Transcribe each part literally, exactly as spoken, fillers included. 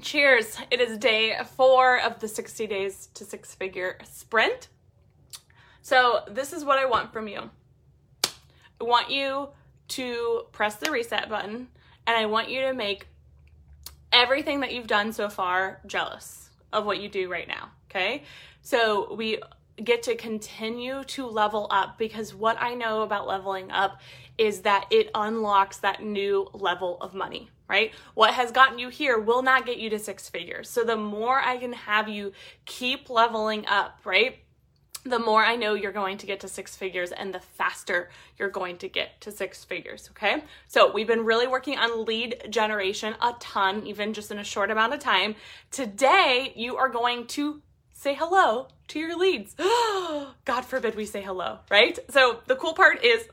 Cheers. It is day four of the sixty days to six figure sprint. So this is what I want from you. I want you to press the reset button, and I want you to make everything that you've done so far jealous of what you do right now. Okay. So we get to continue to level up, because what I know about leveling up is that it unlocks that new level of money, right? What has gotten you here will not get you to six figures. So the more I can have you keep leveling up, right? The more I know you're going to get to six figures, and the faster you're going to get to six figures, okay? So we've been really working on lead generation a ton, even just in a short amount of time. Today, you are going to say hello to your leads. God forbid we say hello, right? So the cool part is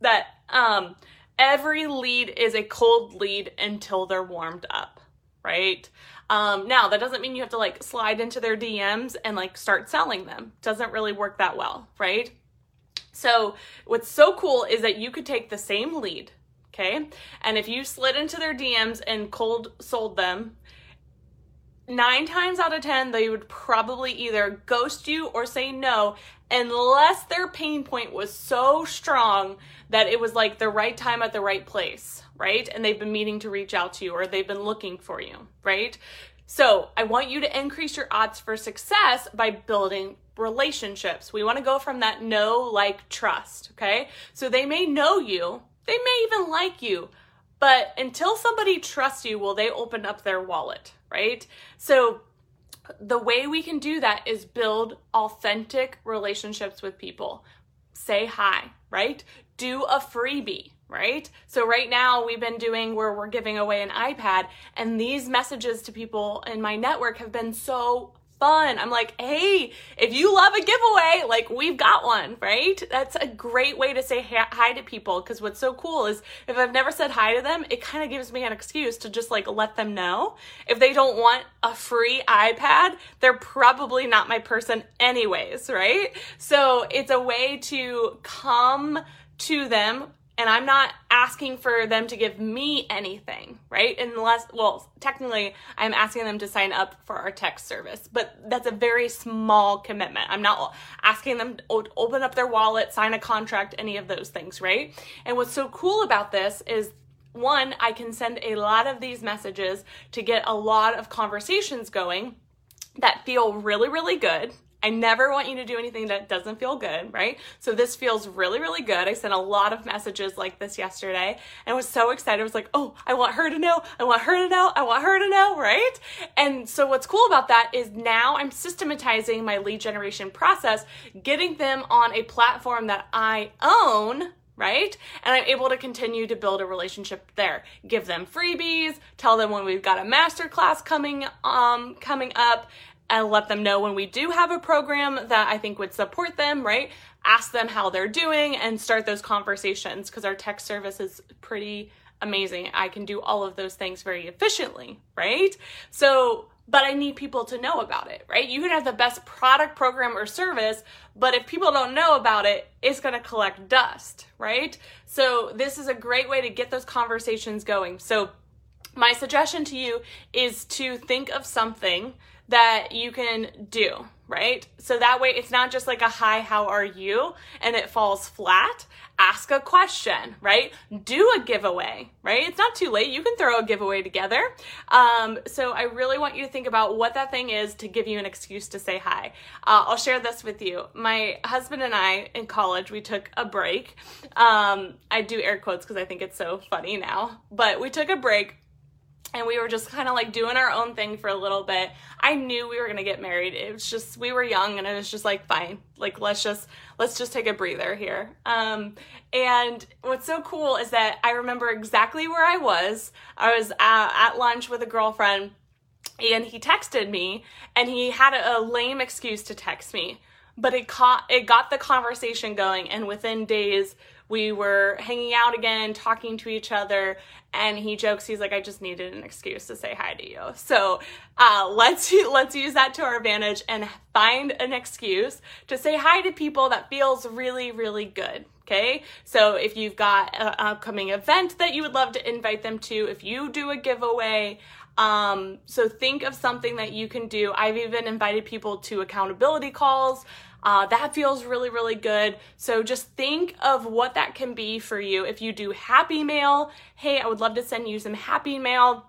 that um, every lead is a cold lead until they're warmed up, right? Um, now, that doesn't mean you have to like slide into their D Ms and like start selling them. Doesn't really work that well, right? So what's so cool is that you could take the same lead, okay? And if you slid into their D Ms and cold sold them, nine times out of ten, they would probably either ghost you or say no, unless their pain point was so strong that it was like the right time at the right place, right? And they've been meaning to reach out to you, or they've been looking for you, right? So I want you to increase your odds for success by building relationships. We want to go from that know, like, trust, okay? So they may know you, they may even like you, but until somebody trusts you, will they open up their wallet, right? So the way we can do that is build authentic relationships with people. Say hi, right? Do a freebie, right? So right now we've been doing where we're giving away an iPad, and these messages to people in my network have been so fun. I'm like, hey, if you love a giveaway, like, we've got one, right? That's a great way to say hi to people, because what's so cool is if I've never said hi to them, it kind of gives me an excuse to just like let them know. If they don't want a free iPad, they're probably not my person anyways, right? So it's a way to come to them, and I'm not asking for them to give me anything, right? Unless, well, technically I'm asking them to sign up for our text service, but that's a very small commitment. I'm not asking them to open up their wallet, sign a contract, any of those things, right? And what's so cool about this is, one, I can send a lot of these messages to get a lot of conversations going that feel really, really good. I never want you to do anything that doesn't feel good, right? So this feels really, really good. I sent a lot of messages like this yesterday, and I was so excited. I was like, oh, I want her to know. I want her to know. I want her to know, right? And so what's cool about that is now I'm systematizing my lead generation process, getting them on a platform that I own, right? And I'm able to continue to build a relationship there. Give them freebies, tell them when we've got a masterclass coming, um, coming up, and let them know when we do have a program that I think would support them, right? Ask them how they're doing and start those conversations, because our tech service is pretty amazing. I can do all of those things very efficiently, right? So, but I need people to know about it, right? You can have the best product, program, or service, but if people don't know about it, it's gonna collect dust, right? So this is a great way to get those conversations going. So my suggestion to you is to think of something that you can do, right? So that way it's not just like a hi, how are you? And it falls flat. Ask a question, right? Do a giveaway, right? It's not too late. You can throw a giveaway together. Um, so I really want you to think about what that thing is to give you an excuse to say hi. Uh, I'll share this with you. My husband and I in college, we took a break. Um, I do air quotes because I think it's so funny now, but we took a break. And we were just kind of like doing our own thing for a little bit. I knew we were going to get married. It was just, we were young, and it was just like, fine, like, let's just, let's just take a breather here. Um, and what's so cool is that I remember exactly where I was. I was uh, at lunch with a girlfriend, and he texted me, and he had a, a lame excuse to text me, but it caught, it got the conversation going. And within days, we were hanging out again, talking to each other, and he jokes, he's like, I just needed an excuse to say hi to you. So uh, let's, let's use that to our advantage and find an excuse to say hi to people that feels really, really good, Okay, so if you've got an upcoming event that you would love to invite them to, if you do a giveaway, um, so think of something that you can do. I've even invited people to accountability calls. Uh, that feels really, really good. So just think of what that can be for you. If you do happy mail, hey, I would love to send you some happy mail.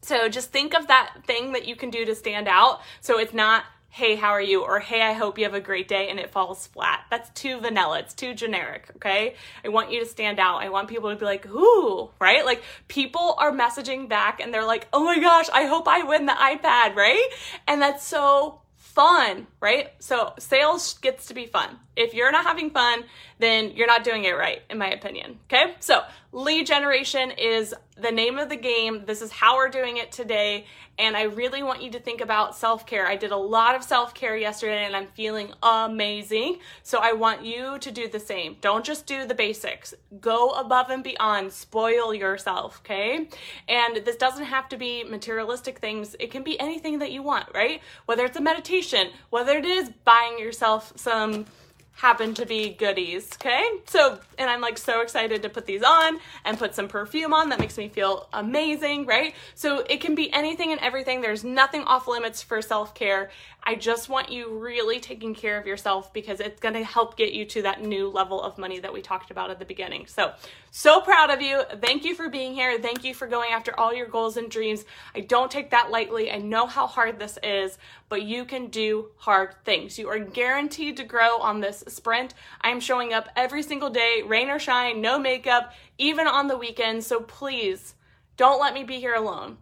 So just think of that thing that you can do to stand out. So it's not, hey, how are you? Or hey, I hope you have a great day, and it falls flat. That's too vanilla. It's too generic, okay? I want you to stand out. I want people to be like, ooh, right? Like people are messaging back and they're like, oh my gosh, I hope I win the iPad, right? And that's so fun, right? So sales gets to be fun. If you're not having fun, then you're not doing it right, in my opinion, okay? So lead generation is the name of the game. This is how we're doing it today, and I really want you to think about self-care. I did a lot of self-care yesterday, and I'm feeling amazing, so I want you to do the same. Don't just do the basics. Go above and beyond. Spoil yourself, okay? And this doesn't have to be materialistic things. It can be anything that you want, right? Whether it's a meditation, whether it is buying yourself some happen to be goodies, okay? So, and I'm like so excited to put these on and put some perfume on. That makes me feel amazing, right? So it can be anything and everything. There's nothing off limits for self-care. I just want you really taking care of yourself because it's gonna help get you to that new level of money that we talked about at the beginning. So, so proud of you. Thank you for being here. Thank you for going after all your goals and dreams. I don't take that lightly. I know how hard this is, but you can do hard things. You are guaranteed to grow on this sprint. I'm showing up every single day, rain or shine, no makeup, even on the weekends. So please don't let me be here alone.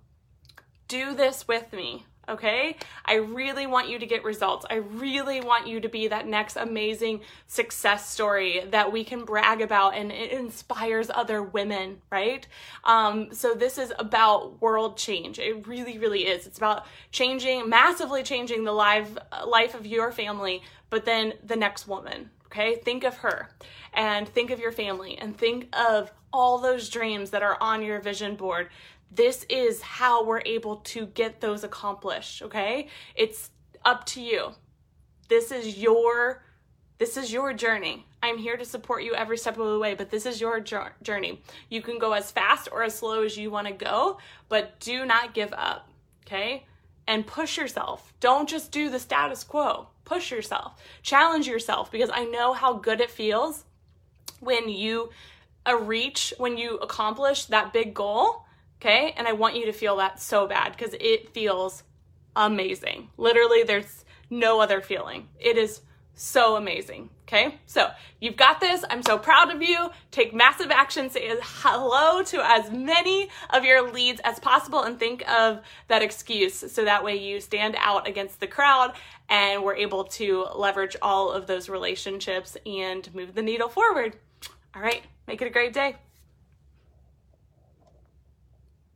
Do this with me, okay? I really want you to get results. I really want you to be that next amazing success story that we can brag about, and it inspires other women, right? Um, so this is about world change. It really, really is. It's about changing, massively changing the life, life of your family, but then the next woman, okay? Think of her, and think of your family, and think of all those dreams that are on your vision board. This is how we're able to get those accomplished, okay? It's up to you. This is your, this is your journey. I'm here to support you every step of the way, but this is your journey. You can go as fast or as slow as you want to go, but do not give up, okay? And push yourself. Don't just do the status quo. Push yourself. Challenge yourself, because I know how good it feels when you reach, when you accomplish that big goal. Okay, and I want you to feel that so bad, because it feels amazing. Literally, there's no other feeling. It is so amazing. Okay, so you've got this. I'm so proud of you. Take massive action. Say hello to as many of your leads as possible, and think of that excuse so that way you stand out against the crowd, and we're able to leverage all of those relationships and move the needle forward. All right, make it a great day.